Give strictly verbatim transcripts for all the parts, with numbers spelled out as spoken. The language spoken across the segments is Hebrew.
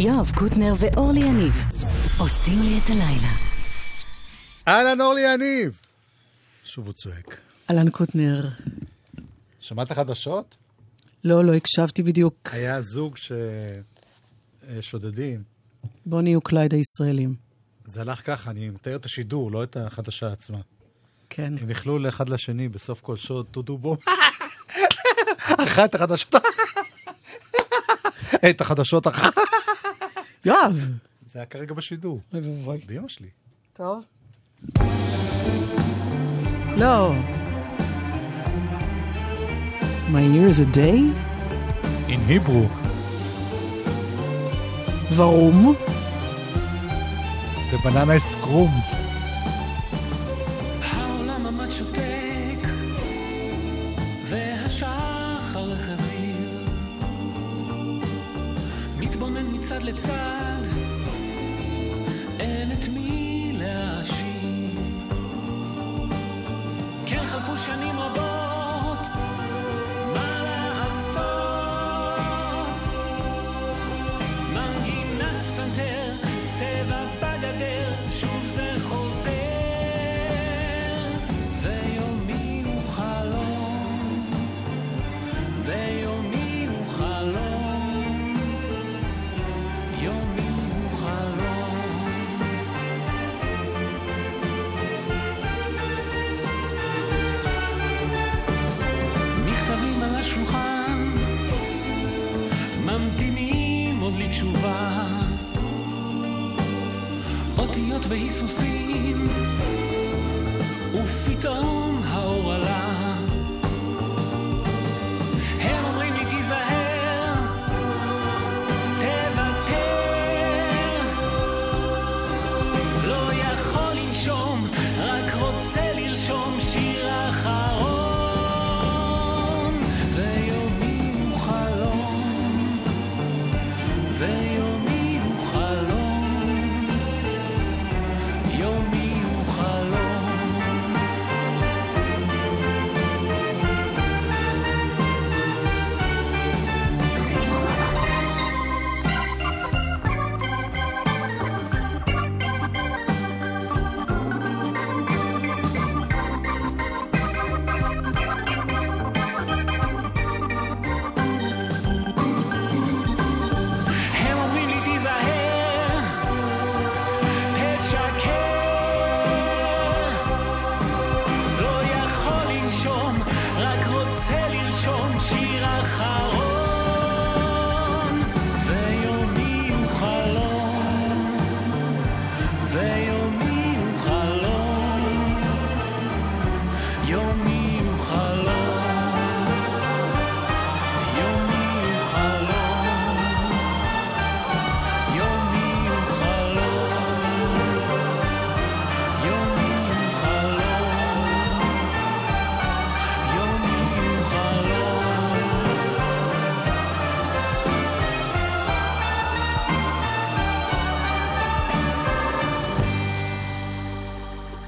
יואב קוטנר ואורלי יניב עושים לי את הלילה. אלן אורלי יניב. שוב הוא צועק. אלן קוטנר. שמעת חדשות? לא, לא הקשבתי בדיוק. היה זוג ששודדים. בוני וקלייד הישראלים. זה הלך ככה, אני מתאר את השידור, לא את החדשה עצמה. כן. הם יכלו לאחד לשני בסוף כל שוד, תודו בו. אחת החדשות. את החדשות אחת. יואב. זה היה כרגע בשידור. בבוי. ביום שלי. טוב. לא. My year is a day in Hebrew. Warum? The banana is krum. העולם עמד שותק והשחר חביר מתבונן מצד לצד אין את מי להשיב כן חלפו שנים רבות אותיות והיסוסים ופתאום האור עלה הם אומרים לי תיזהר תוותר לא יכול לנשום רק רוצה לרשום שיר אחרון ויומי הוא חלום ויומי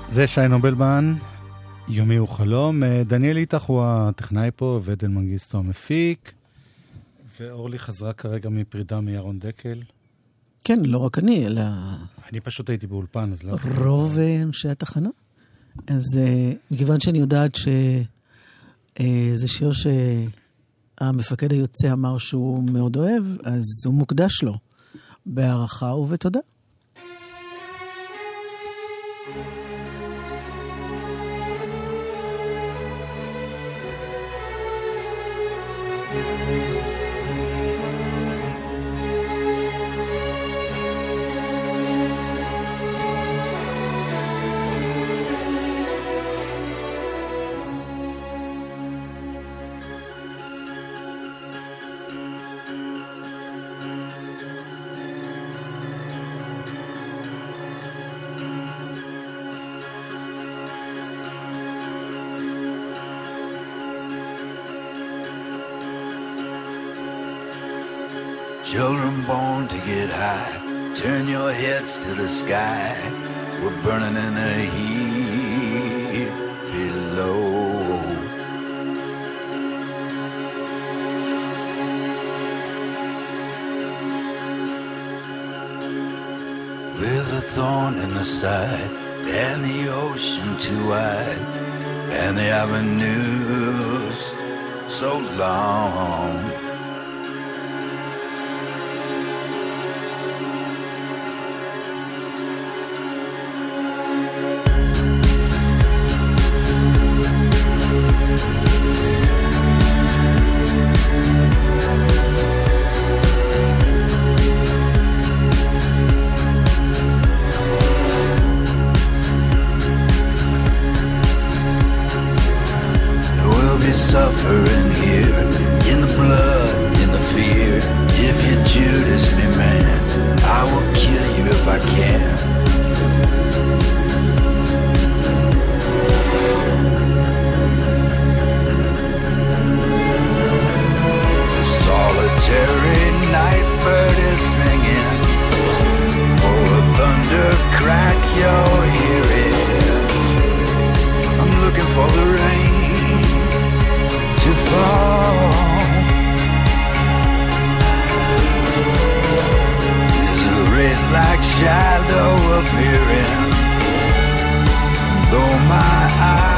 זה שי נובלמן, יומי הוא חלום. דניאל איתך הוא הטכנאי פה, ודן מנגיסטו המפיק, ואורלי חזרה כרגע מפרידה מירון דקל. כן, לא רק אני, אלא... אני פשוט הייתי באולפן, אז לא... רוב אנשי התחנה. אז מכיוון שאני יודעת שזה שיר שהמפקד היוצא אמר שהוא מאוד אוהב, אז הוא מוקדש לו בהערכה ובתודה. Children born to get high, turn your heads to the sky, we're burning in the heat below. with a thorn in the side, and the ocean too wide, and the avenues so long. Suffering here, in the blood, in the fear. If you Judas me, man, I will kill you if I can. Solitary nightbird is singing, or a thunder crack you're hearing. I'm looking for the rain to fall. There's a red black shadow appearing, and though my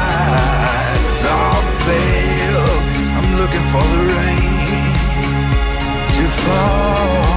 eyes are veiled, I'm looking for the rain to fall.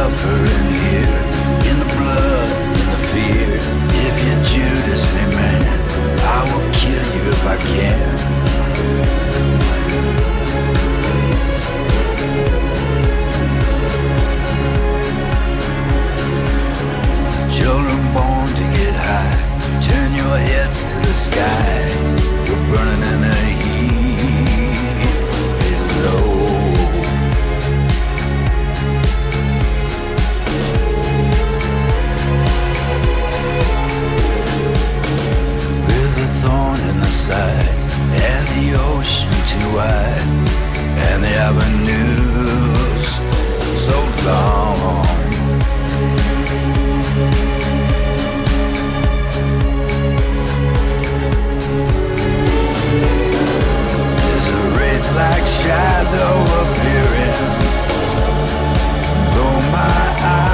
Suffering here, in the blood, in the fear. If you Judas me, man, I will kill you if I can. Children born to get high, turn your heads to the sky. You're burning in the heat below. Side, and the ocean too wide, and the avenues so long. There's a red black shadow appearing, though my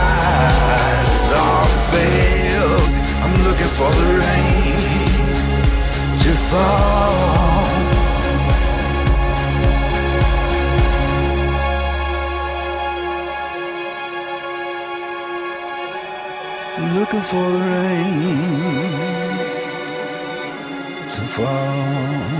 eyes are veiled, I'm looking for the rain to fall. Looking for the rain to fall.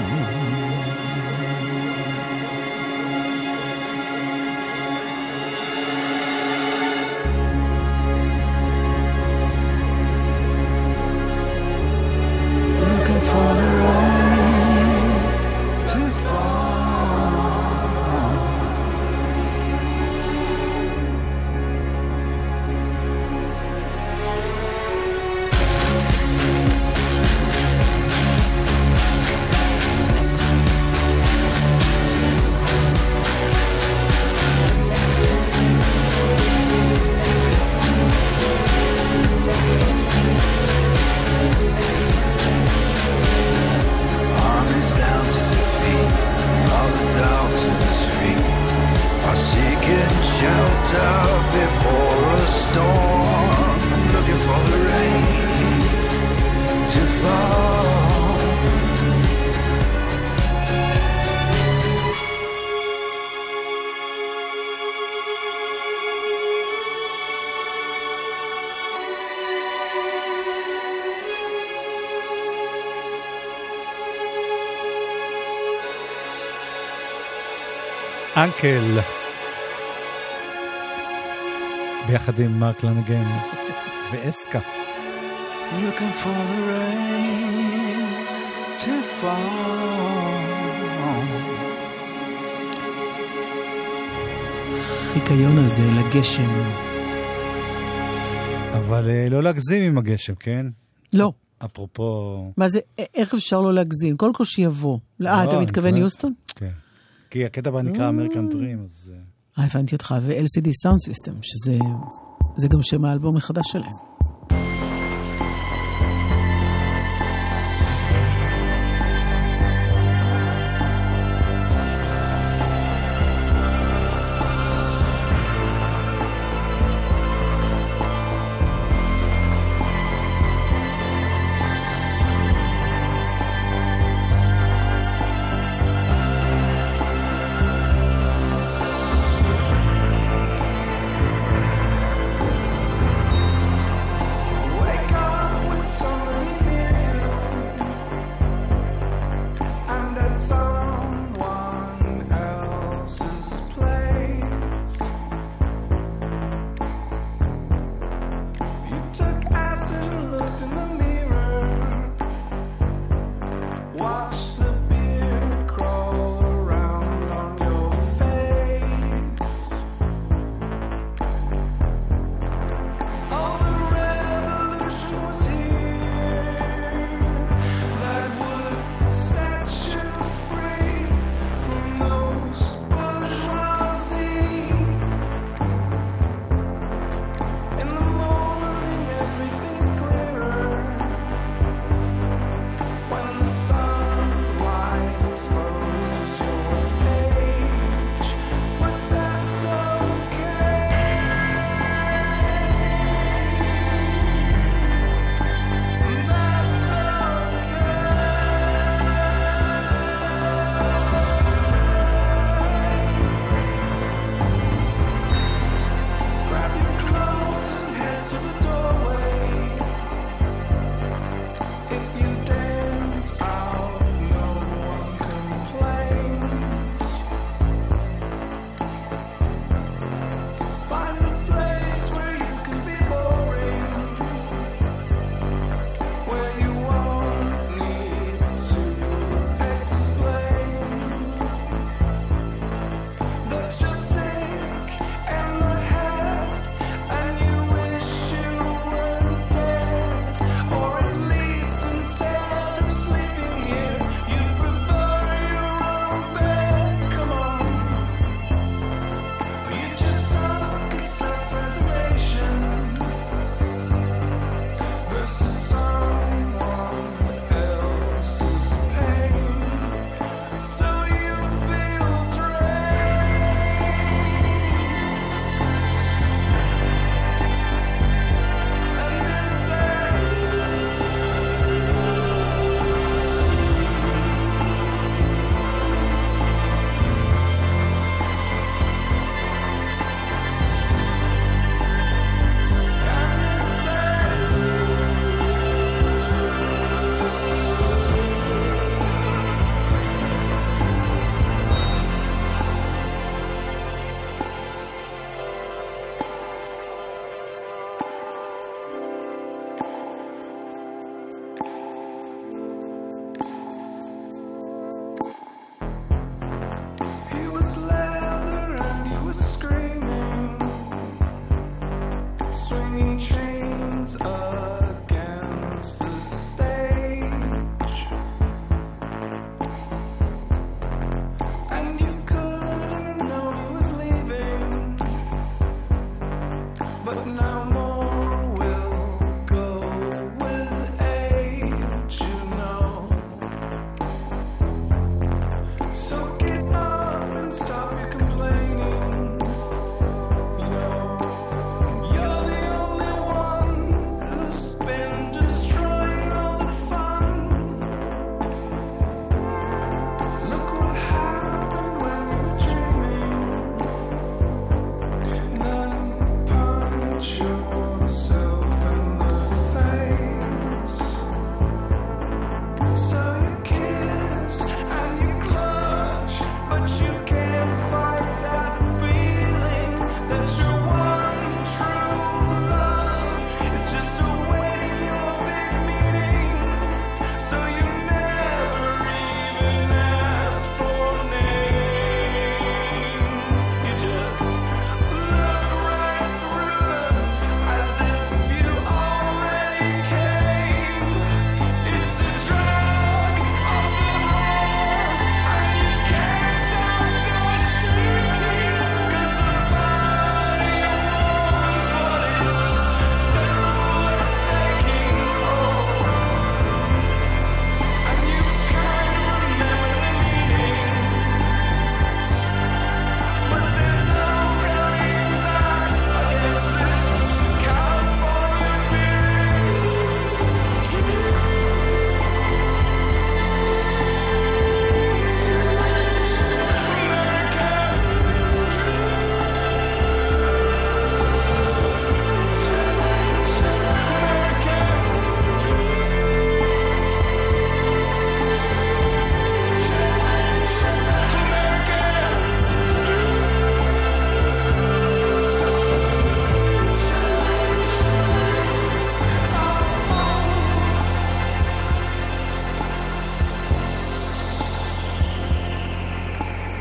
אנקל ביחד עם מרק לנגן ואסקה. Looking for the rain to fall. החיקיון הזה לגשם, אבל לא להגזים עם הגשם, כן? לא. אפרופו, מה זה, איך אפשר לא להגזים? כל קושי יבוא. אה, אתה מתכוון יוסטון? כן. כי הקטע בה נקרא American Dream, אז... הבנתי אותך, ו-אל סי די Sound System, שזה גם שם האלבום החדש שלהם. When the sun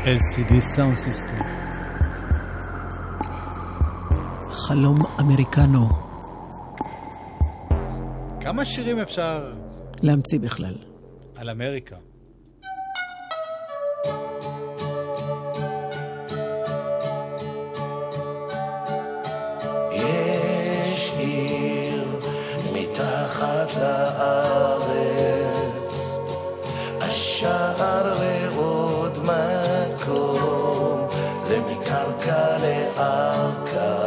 אל סי די Sound System. חלום אמריקנו. כמה שירים אפשר להמציא בכלל על אמריקה? יש עיר מתחת לארץ, השער לעוד מקום, זה מקרקע לארכה,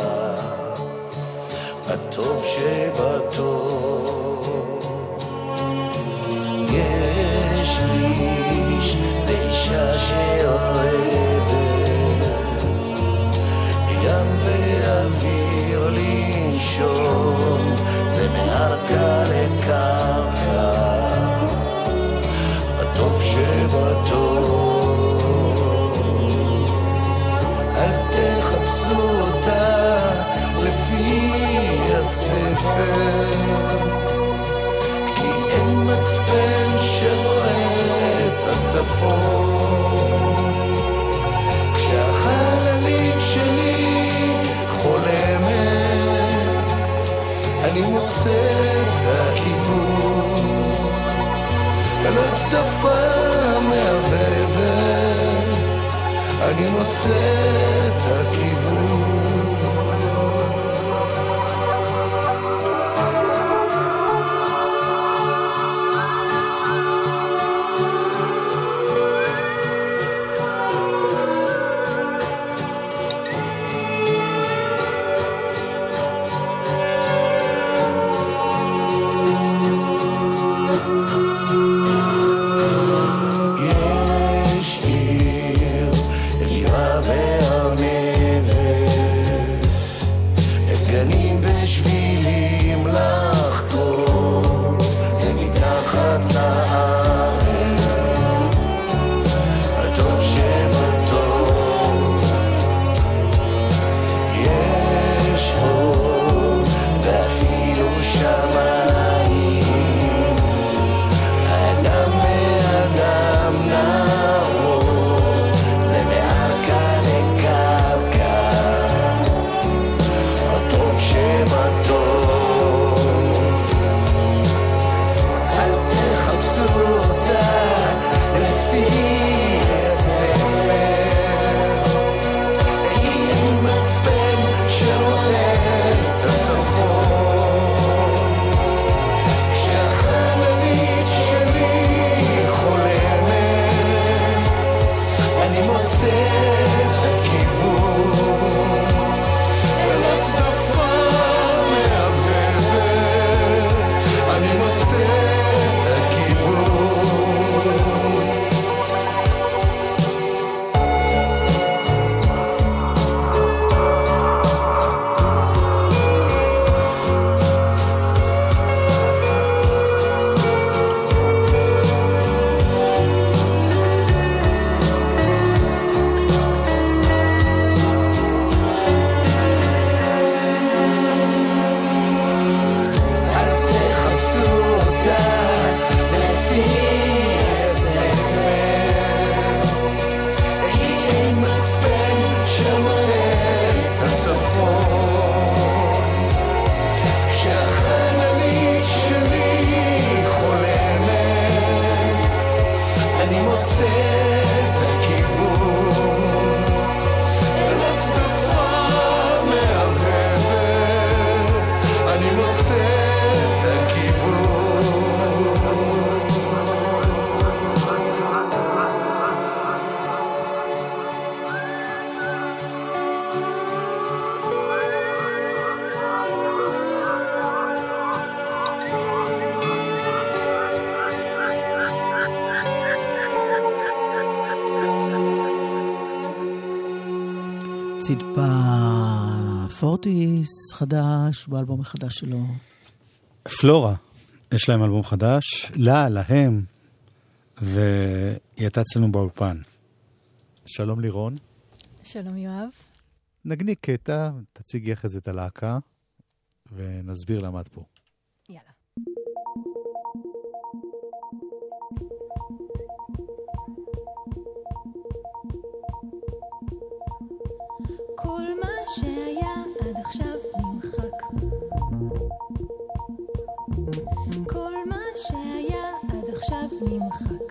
הטוב שבטוב. יש איש ואישה שאוהבת, ים ואוויר לנשום, זה מארכה לקרקע, הטוב שבטוב. אל תחפשו אותה לפי כי אין מצפן שרואה את הצפון, כשהחללית שלי חולמת אני מוצא את הכיוון, על הצדפה המעבבת אני מוצא את הכיוון. פורטיס חדש, באלבום החדש שלו. פלורה, יש להם אלבום חדש, לה, להם, והיא הייתה אצלנו באולפן. שלום לירון. שלום יואב. נגניק קטע, תציג יחז את הלהקה, ונסביר למה את פה. יאללה. נמחק.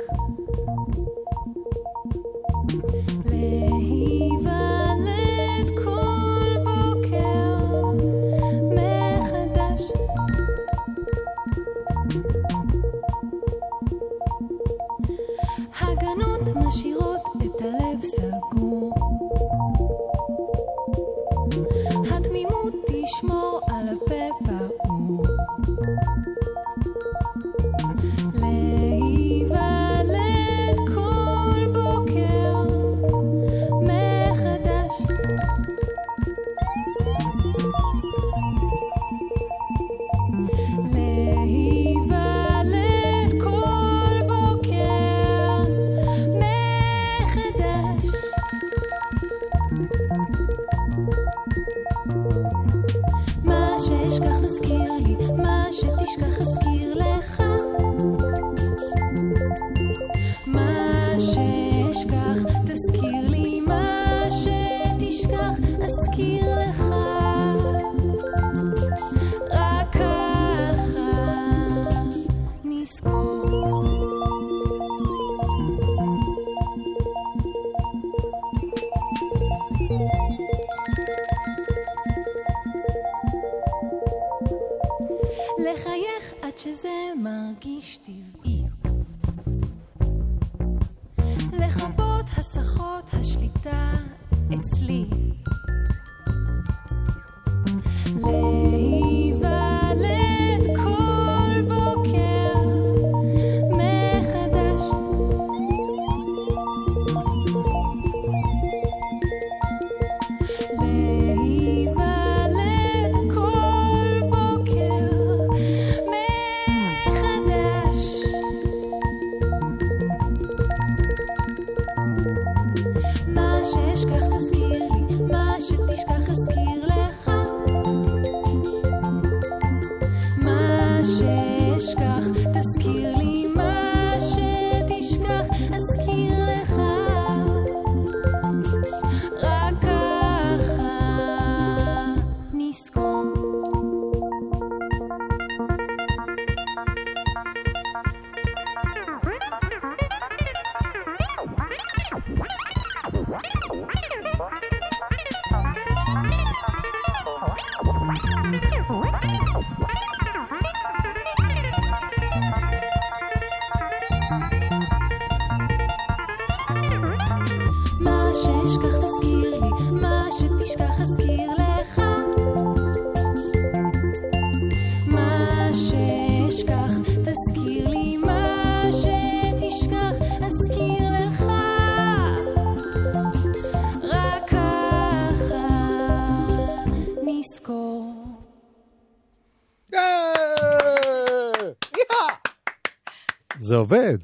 זה עובד,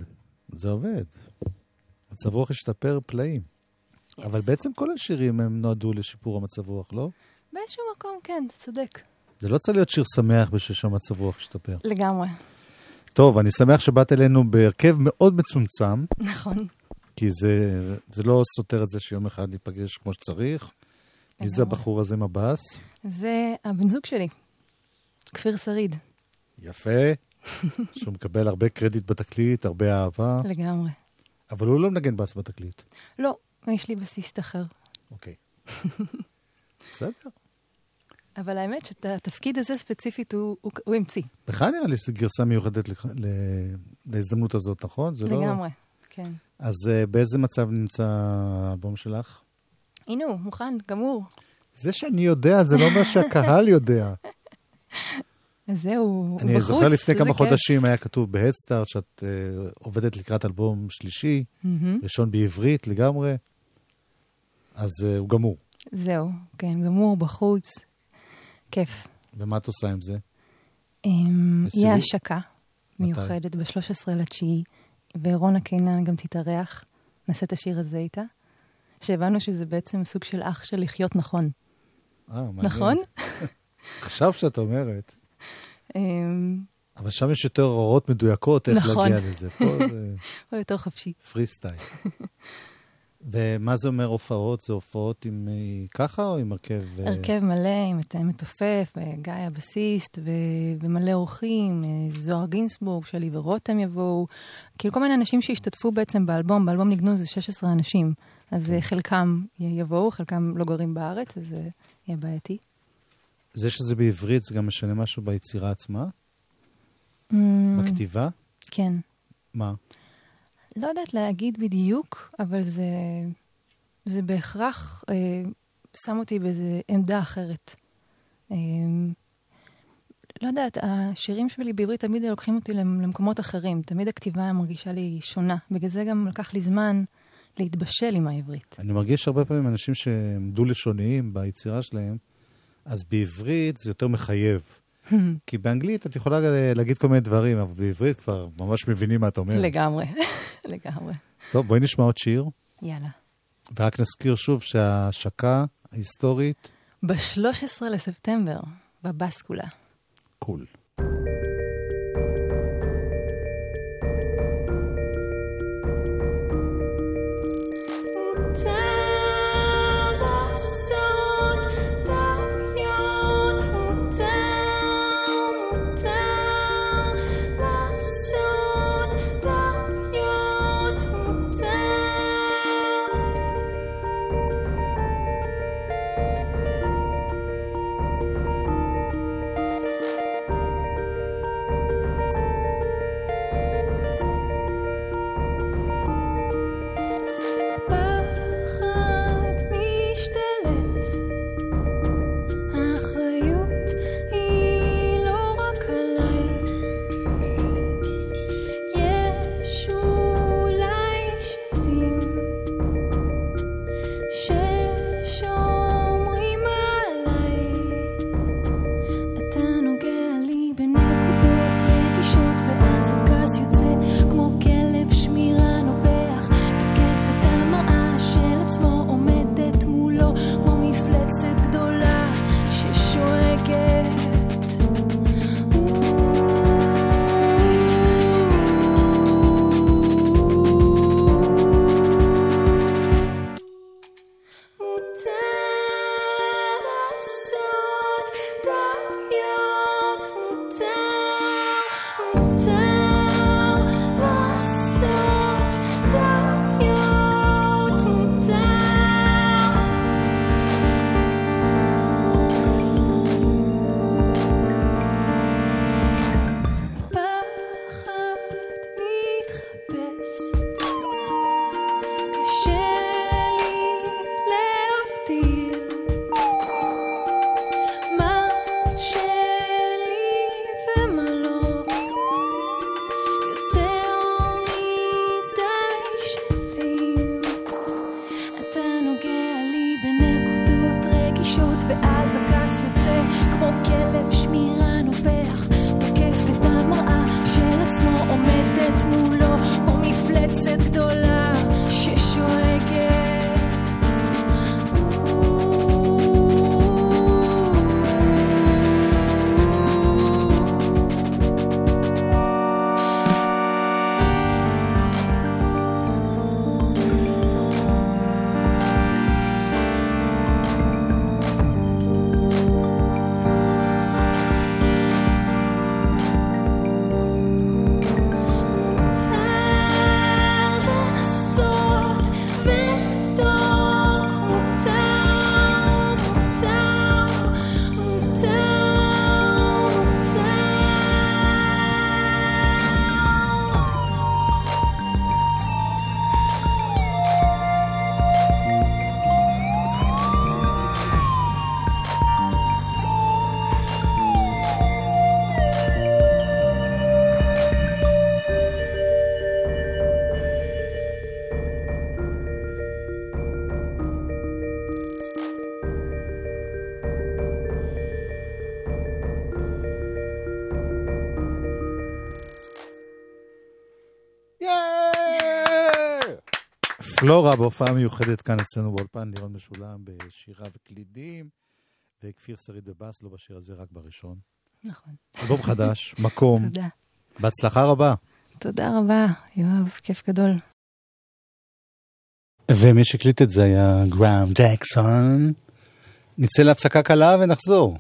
זה עובד. מצב רוח השתפר פלאים. Yes. אבל בעצם כל השירים הם נועדו לשיפור המצב רוח, לא? באיזשהו מקום, כן, אתה צודק. זה לא צריך להיות שיר שמח בשביל שהמצב רוח השתפר. לגמרי. טוב, אני שמח שבאת אלינו בהרכב מאוד מצומצם. נכון. כי זה, זה לא סותר את זה שיום אחד ניפגש כמו שצריך. מי זה הבחור הזה עם הבאס? זה הבן זוג שלי, כפיר שריד. יפה. שהוא מקבל הרבה קרדיט בתקליט, הרבה אהבה. לגמרי. אבל הוא לא מנגן בס בתקליט. לא, יש לי בסיסט אחר. אוקיי. בסדר. אבל האמת שהתפקיד הזה ספציפית הוא המציא. בכלל נראה לי שזה גרסה מיוחדת להזדמנות הזאת, נכון? לגמרי, כן. אז באיזה מצב נמצא האלבום שלך? הנה הוא, מוכן, גמור. זה שאני יודע, זה לא מה שהקהל יודע. זהו, אני בחוץ, זוכר לפני כמה חודשים כיף. היה כתוב בהדסטארט שאת uh, עובדת לקראת אלבום שלישי, mm-hmm. ראשון בעברית לגמרי, אז uh, הוא גמור. זהו, כן, גמור, בחוץ, כיף. ומה את עושה עם זה? Um, יהיה השקה מיוחדת ב-שלושה עשר לתשיעי, ורונה קינן גם תתארח, נעשה את השיר הזה איתה, שהבנו שזה בעצם סוג של אח של לחיות נכון. אה, מעניין. נכון? עכשיו שאת אומרת... אבל שם יש יותר הוראות מדויקות איך להגיע לזה. פה זה יותר חופשי. פרי סטייל. ומה זה אומר הופעות? זה הופעות עם ככה או עם הרכב? הרכב מלא, עם מתאם מתופף, גיא הבסיסט, ומלא אורחים, זוהר גינסבורג, שלי ורותם יבואו, כאילו כל מיני אנשים שהשתתפו בעצם באלבום, באלבום ניגנו זה שש עשרה אנשים, אז חלקם יבואו, חלקם לא גורים בארץ, אז זה יהיה בעייתי. זה שזה בעברית, זה גם משנה משהו ביצירה עצמה? בכתיבה? כן. מה? לא יודעת להגיד בדיוק, אבל זה, זה בהכרח אה, שם אותי באיזה עמדה אחרת. אה, לא יודעת, השירים שלי בעברית תמיד לוקחים אותי למקומות אחרים. תמיד הכתיבה מרגישה לי שונה. בגלל זה גם לקח לי זמן להתבשל עם העברית. אני מרגיש הרבה פעמים אנשים שהם דו-לשוניים ביצירה שלהם, אז בעברית זה יותר מחייב. כי באנגלית את יכולה להגיד כל מיני דברים, אבל בעברית כבר ממש מבינים מה את אומרת. לגמרי. לגמרי. טוב, בואי נשמע עוד שיר. יאללה. ורק נזכיר שוב שההשקה ההיסטורית... ב-שלושה עשר לספטמבר, בבסקולה. קול. פלורה בהופעה מיוחדת כאן אצלנו באולפן, לירון משולם בשירה וקלידים, וכפיר שריד בבאס, לא בשיר הזה, רק בראשון. נכון. אלבום חדש, מקום. תודה. בהצלחה רבה. תודה רבה, יואב, כיף גדול. ומי שקליט את זה היה גראם ג'קסון. נצא להפסקה קלה ונחזור.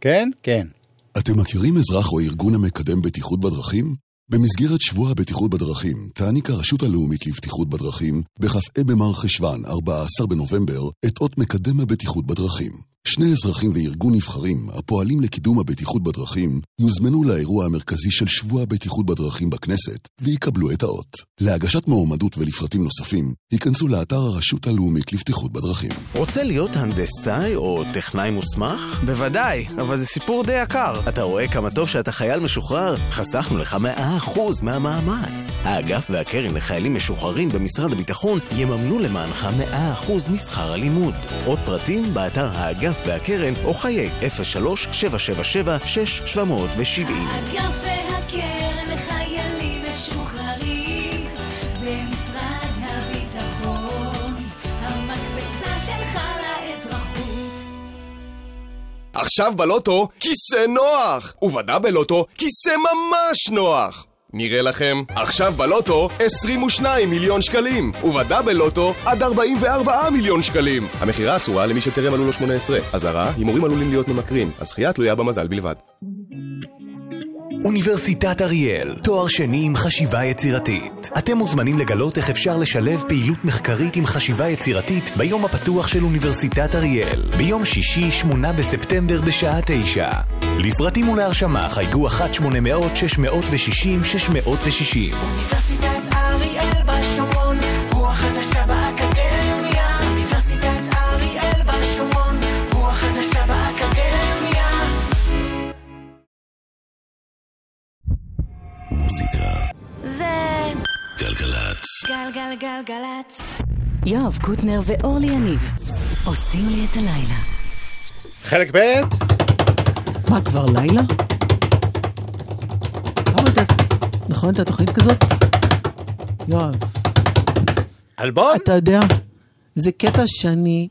כן? כן. אתם מכירים אזרח או ארגון המקדם בטיחות בדרכים? במסגרת שבוע הבטיחות בדרכים תעניק הרשות הלאומית לבטיחות בדרכים בכ"ה במר חשוון ארבעה עשר בנובמבר את אות מקדם הבטיחות בדרכים. שני אזרחים וארגון נבחרים הפועלים לקידום הבטיחות בדרכים יוזמנו לאירוע המרכזי של שבוע הבטיחות בדרכים בכנסת ויקבלו את האות. להגשת מועמדות ולפרטים נוספים ייכנסו לאתר הרשות הלאומית לבטיחות בדרכים. רוצה להיות הנדסאי או טכנאי מוסמך? בוודאי, אבל זה סיפור די יקר. אתה רואה כמה טוב שאתה חייל משוחרר? חסכנו לך מאה אחוז מהמאמץ. האגף והקרן לחיילים משוחררים במשרד הביטחון יממנו למענך מאה אחוז משכר הלימוד. עוד פרטים באתר האגף והקרן או חיי אפס שלוש שבע שבע שבע שש שבע שבע אפס. אגף והקרן לחיילים משוחררים במשרד הביטחון, המקפצה שלך לאזרחות. עכשיו בלוטו כיסא נוח, ובדה בלוטו כיסא ממש נוח. נראה לכם, עכשיו בלוטו עשרים ושניים מיליון שקלים ובדה בלוטו עד ארבעים וארבעה מיליון שקלים. המחירה אסורה למי שטרם עלו לו שמונה עשרה. אזהרה, הימורים עלולים להיות ממכרים, הזכייה תלויה במזל בלבד. אוניברסיטת אריאל, תואר שני עם חשיבה יצירתית. אתם מוזמנים לגלות איך אפשר לשלב פעילות מחקרית עם חשיבה יצירתית ביום הפתוח של אוניברסיטת אריאל, ביום שישי שמונה בספטמבר בשעה תשע. לפרטים ולהרשמה חייגו אחת שמונה מאות שש שש אפס שש שש אפס. אוניברסיטת אריאל בשומרון, רוח חדשה באקדמיה. אוניברסיטת אריאל בשומרון, רוח חדשה באקדמיה. מוזיקה זה גלגלצ גלגלגלגלצ. יואב קוטנר ואורלי יניב עושים לי את הלילה. חלק ב'. מה, כבר לילה? נכון, אתה תוכנית כזאת? יואב. אלבום? אתה יודע, זה קטע שאני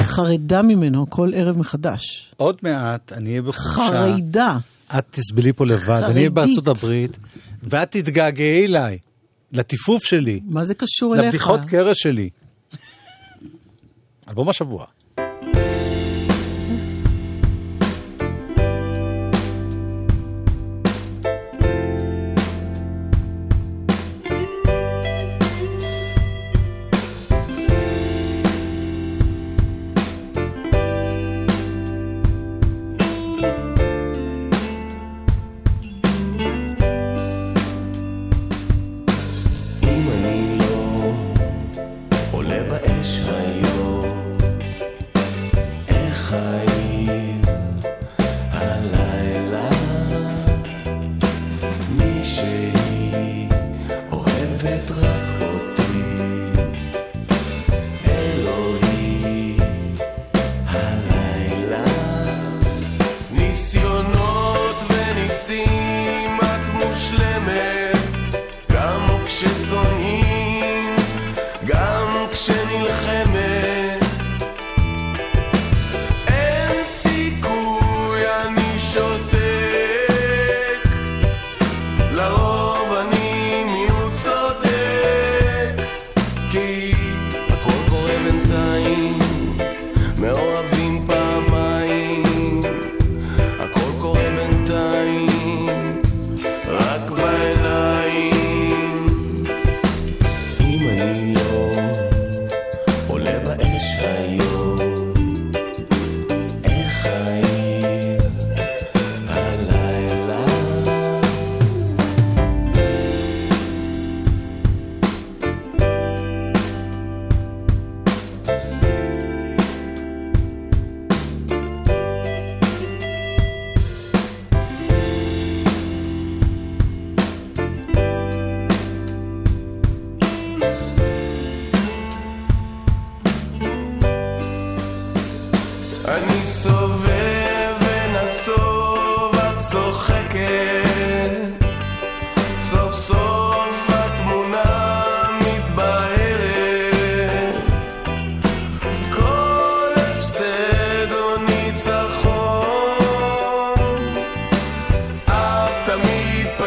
חרדה ממנו כל ערב מחדש. עוד מעט, אני אהיה בחופשה. חרדה. את תסבלי פה לבד, חרדית. אני אהיה בארצות הברית, ואת תתגעגעי אליי, לטיפוף שלי. מה זה קשור אליך? לבדיחות קרש שלי. אלבום השבוע.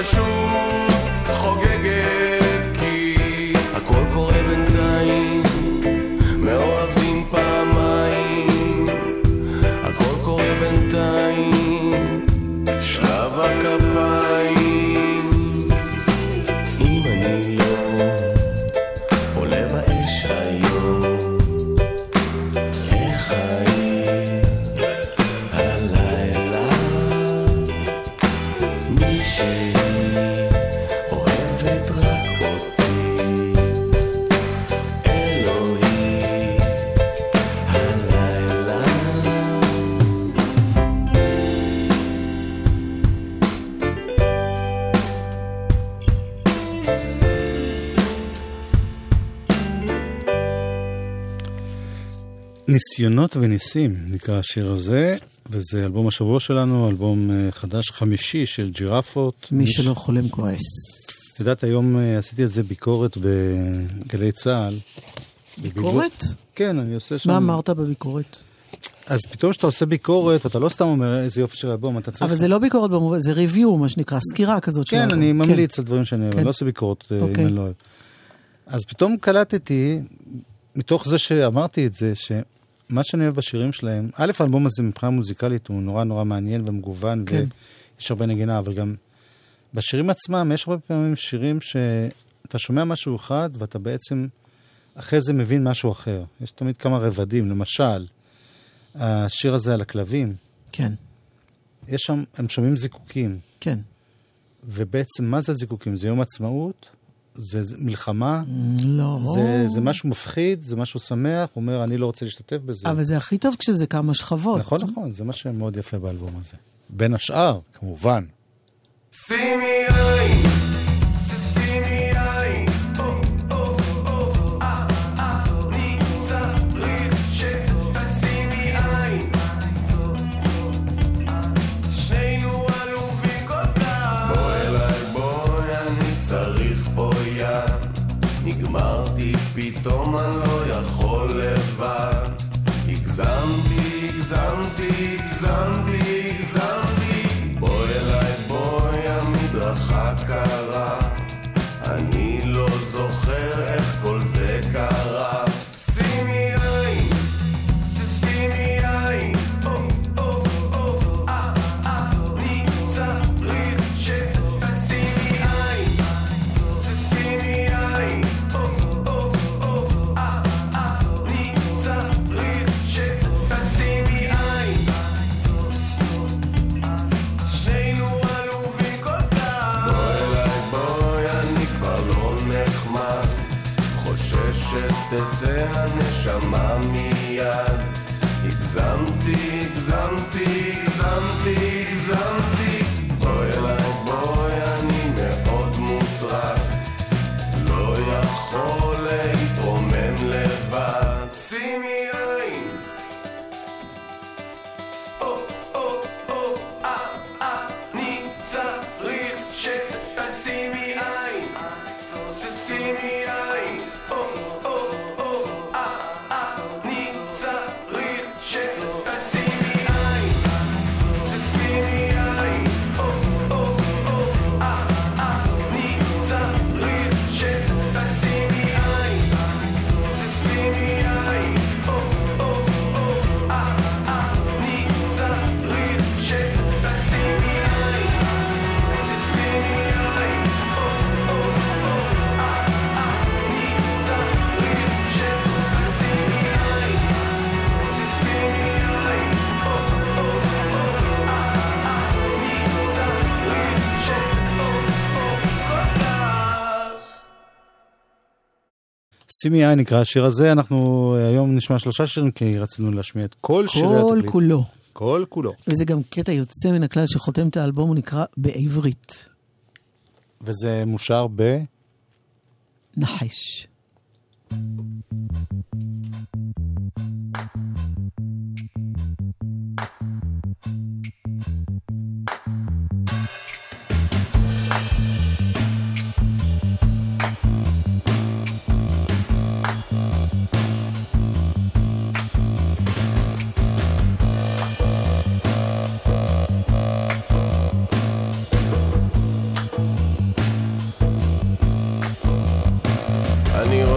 פשוט חוגגת, כי הכל קורה בינתיים. ניסיונות וניסים נקרא השיר הזה, וזה אלבום השבוע שלנו, אלבום חדש חמישי של ג'ירפות. מי מש... שלא חולם כועס. לדעת, היום עשיתי את זה ביקורת בגלי צהל. ביקורת? בביב... כן, אני עושה שם... מה אמרת בביקורת? אז פתאום שאתה עושה ביקורת, אתה לא סתם אומר איזה יופי של אלבום, אתה צריך... אבל זה לא ביקורת במובן, זה ריוויו, מה שנקרא, סקירה כזאת של אלבום. כן, אני ממליץ על דברים שאני לא עושה ביקורת, אם אני לא אוהב. אז פתאום קלטתי, מתוך זה שאמרתי את זה, שמה שאני אוהב בשירים שלהם, א', האלבום הזה מבחינה מוזיקלית הוא נורא נורא מעניין ומגוון, ויש הרבה נגינה, אבל גם בשירים עצמם, יש הרבה פעמים שירים שאתה שומע משהו אחד, ואתה בעצם אחרי זה מבין משהו אחר. יש תמיד כמה רבדים, למשל, השיר הזה על הכלבים. כן. יש שם, הם שומעים זיקוקים. כן. ובעצם מה זה זיקוקים? זה יום עצמאות? זה מלחמה? לא. זה, זה משהו מפחיד, זה משהו שמח, הוא אומר, אני לא רוצה להשתתף בזה. אבל זה הכי טוב כשזה כמה שכבות. נכון, נכון, זה משהו מאוד יפה באלבום הזה. בין השאר, כמובן. שימי עין, שימי עין, או, או, או, אה, אה, אני צריך שתשימי עין. שנינו אלופים כל כך. בוא אליי, בואי, אני צריך פה יד. נגמרתי, פתאום אני לא יכול לבד. הגזמתי, הגזמתי, הגזמתי, הגזמתי. בוא אליי, בואי, המדרכה קרה, אני לא זוכר איך כל זה קרה. שימי עין, שימי עין, או, או, או, אה, אה, אני צריך שתשימי עין, שימי עין, או, או, או, אה, אה, אני צריך שתשימי עין. שתצא הנשמה מיד. הגזמתי, הגזמתי, הגזמתי, הגזמתי. בואי אליי, בואי, אני מאוד מוטרד, לא יכול להתרומם לבד. שימי עין, או, או, או, אה, אה, אני צריך שתשימי עין, שימי עין, או, שימי עין נקרא השיר הזה. אנחנו היום נשמע שלושה שירים, כי רצינו להשמיע את כל שירי התקליט. כל כולו. כל כולו. וזה גם קטע יוצא מן הכלל שחותם את האלבום, הוא נקרא בעברית. וזה מושר ב... נחש.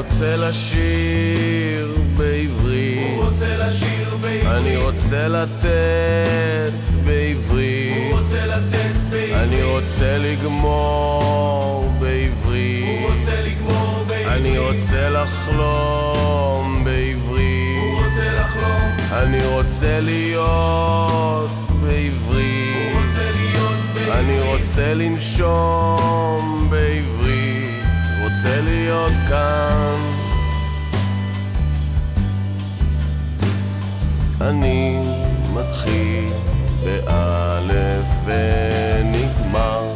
רוצה לשיר בעברית, הוא רוצה לשיר בעברית, אני רוצה לתת בעברית, הוא רוצה לתת בעברית, אני רוצה לגמור בעברית, הוא רוצה לגמור בעברית, אני רוצה לחלום בעברית, הוא רוצה לחלום, אני רוצה להיות בעברית, הוא רוצה להיות בעברית, אני רוצה לנשום בעברית, רוצה להיות כאן. אני מתחיל באלף ונגמר,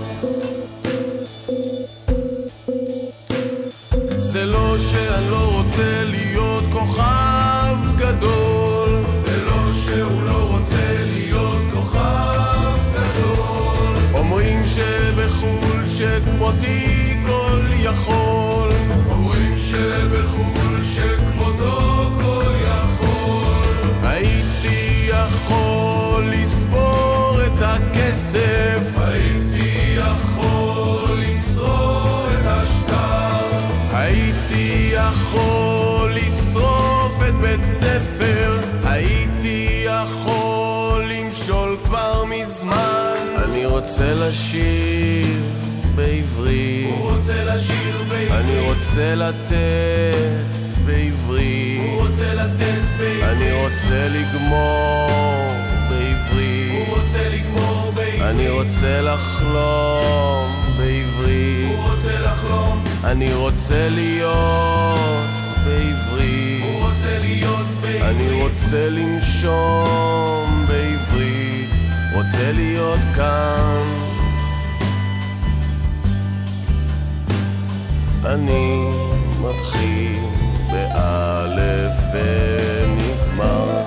זה לא ש... אני לא רוצה להיות כוכב גדול. זה לא שהוא לא רוצה להיות כוכב גדול. אומרים שבחול שכמותי כל יכול. אומרים שבחול שכמותו כל יכול. הייתי יכול לספור את הכסף. הייתי יכול לצרור את השטר. הייתי יכול לשרוף את בית ספר. הייתי יכול למשול כבר מזמן. אני רוצה לשיר בעברית. הוא רוצה לשיר בעברית. אני רוצה לתת בעברית. הוא רוצה לתת בעברית. אני רוצה לגמור בעברית. הוא רוצה לגמור בעברית. אני רוצה לחלום בעברית. הוא רוצה לחלום. אני רוצה להיות בעברית. הוא רוצה להיות בעברית. אני רוצה לנשום בעברית. רוצה להיות כאן. אני מתחיל באלף ונגמר.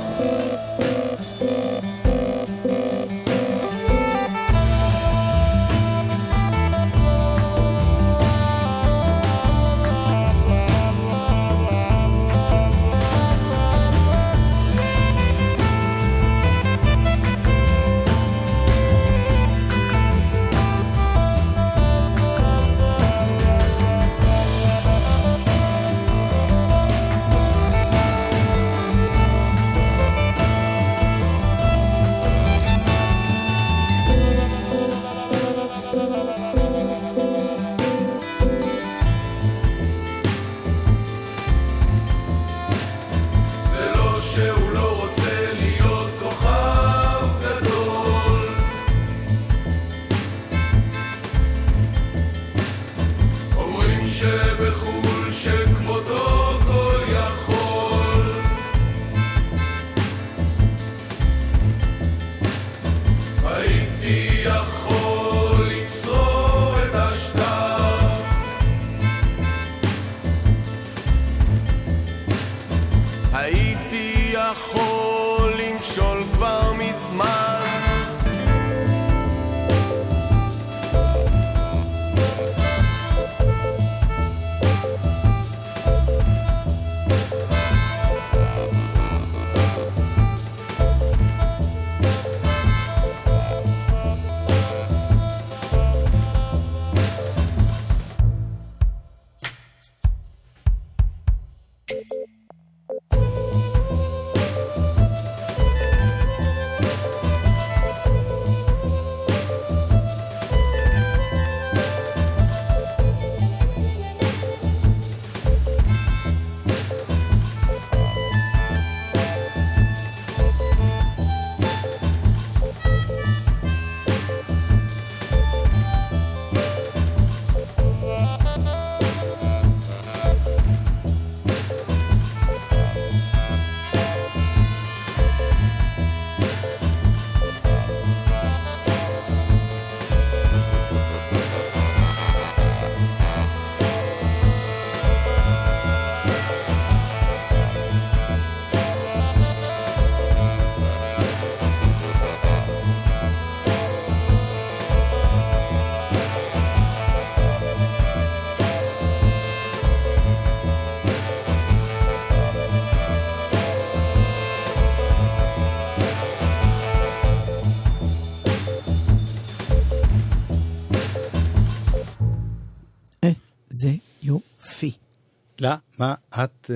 למה את...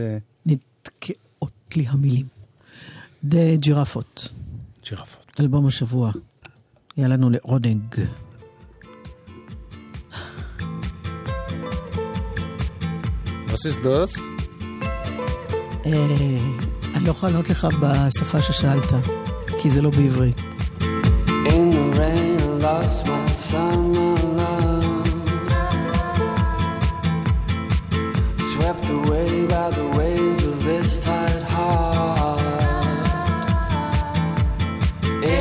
נתקעות לי המילים. דה ג'ירפות. ג'ירפות. זה בום השבוע. היה לנו לעונג. Was ist das? אני לא יכולה לענות לך בשפה ששאלת, כי זה לא בעברית. In the rain I lost my summer love. Swept away by the waves of this tight heart.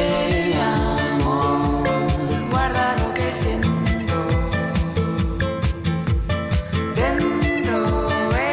El amor guarda lo que siento dentro de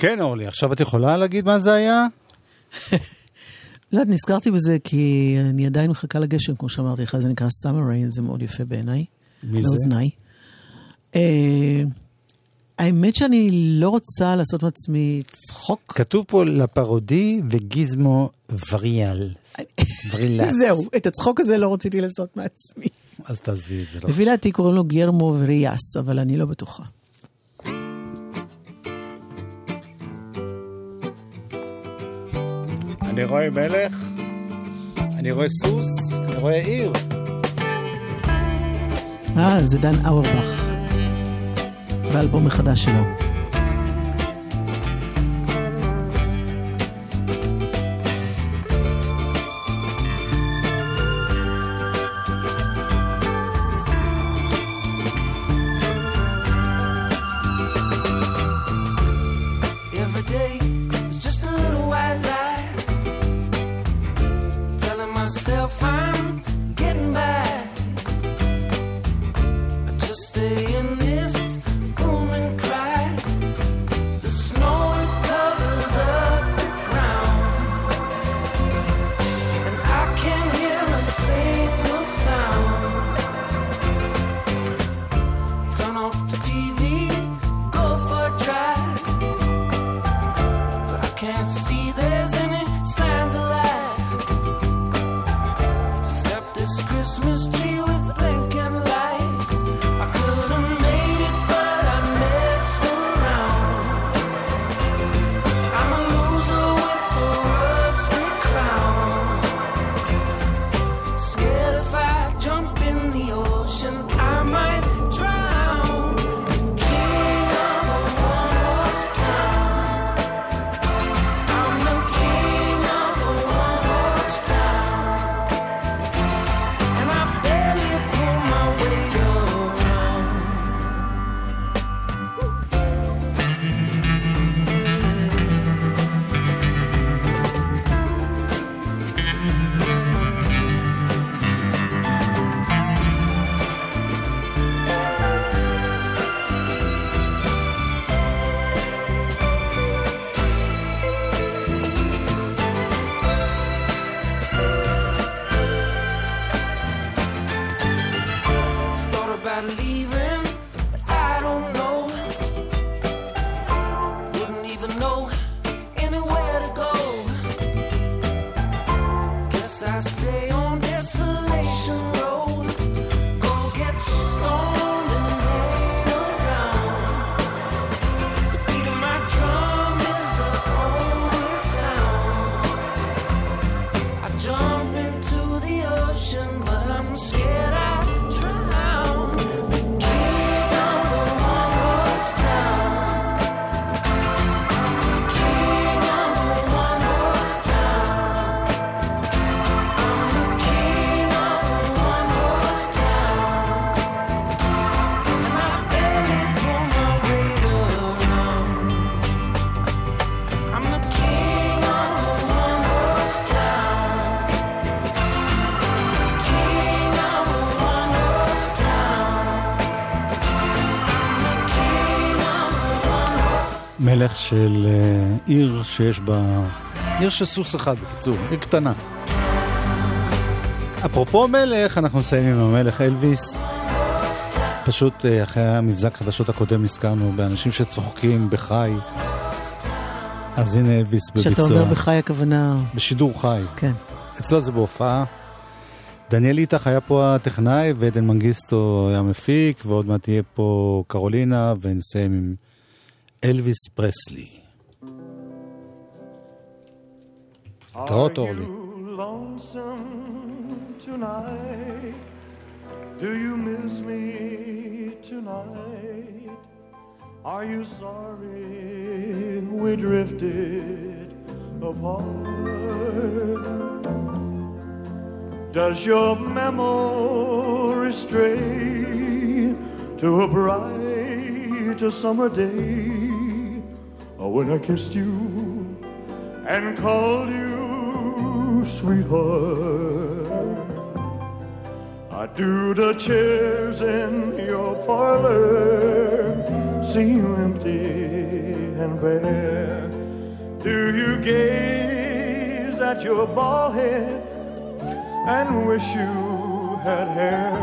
כן, אורלי, עכשיו את יכולה להגיד מה זה היה? לא, נזכרתי בזה כי אני עדיין מחכה לגשם, כמו שאמרתי לך, זה נקרא Summer Rain, זה מאוד יפה בעיניי. מי זה? לאוזניי. האמת שאני לא רוצה לעשות מעצמי צחוק. כתוב פה לפרודי וגיזמו וריאלס. זהו, את הצחוק הזה לא רציתי לעשות מעצמי. אז תעזבי את זה. לפי דעתי קוראים לו גרמו וריאס, אבל אני לא בטוחה. אני רואה מלך, אני רואה סוס, אני רואה עיר. אה, זה דן אורבך, באלבום החדש שלו. מלך של עיר שיש בה, עיר שסוס אחד בקיצור, עיר קטנה. אפרופו מלך, אנחנו נסיים עם המלך אלוויס. פשוט אחרי המבזק חדשות הקודם נזכרנו באנשים שצוחקים בחי, אז הנה אלוויס בביצוע. שאתה אומר בחי הכוונה... בשידור חי. כן. אצלו זה בהופעה. דניאל איתך היה פה הטכנאי, ועדן מנגיסטו היה מפיק, ועוד מעט תהיה פה קרולינה, ונסיים עם אלוויס פרסלי. תראות אורלי. Tonight, do you miss me tonight? Are you sorry we drifted apart? Does your memory stray to a bright summer day when I kissed you and called you sweetheart? I do the chairs in your parlor seem empty and bare? Do you gaze at your bald head and wish you had hair?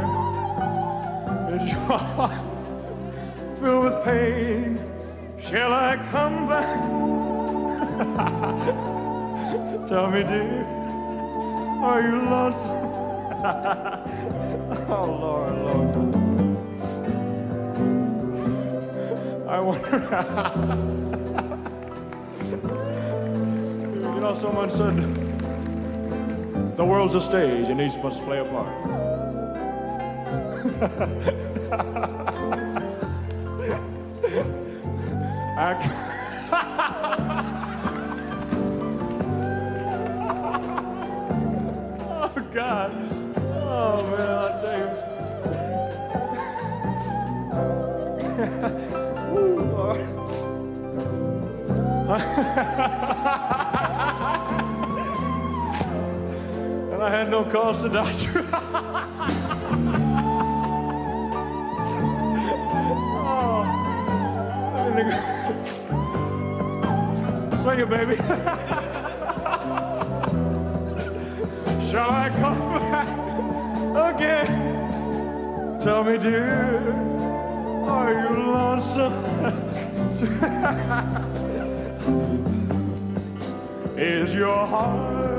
Is your heart filled with pain? Shall I come back? Tell me, dear, are you lonesome? Oh, Lord, Lord. I wonder... You know, someone said, the world's a stage and each must play a part. I... Oh, God. Oh, man, I'll tell you. Ooh, Lord. And I had no cause to doctor. Oh. I mean, the... Sing it, baby. Shall I come back? Again, tell me, dear, are you lonesome? Is your heart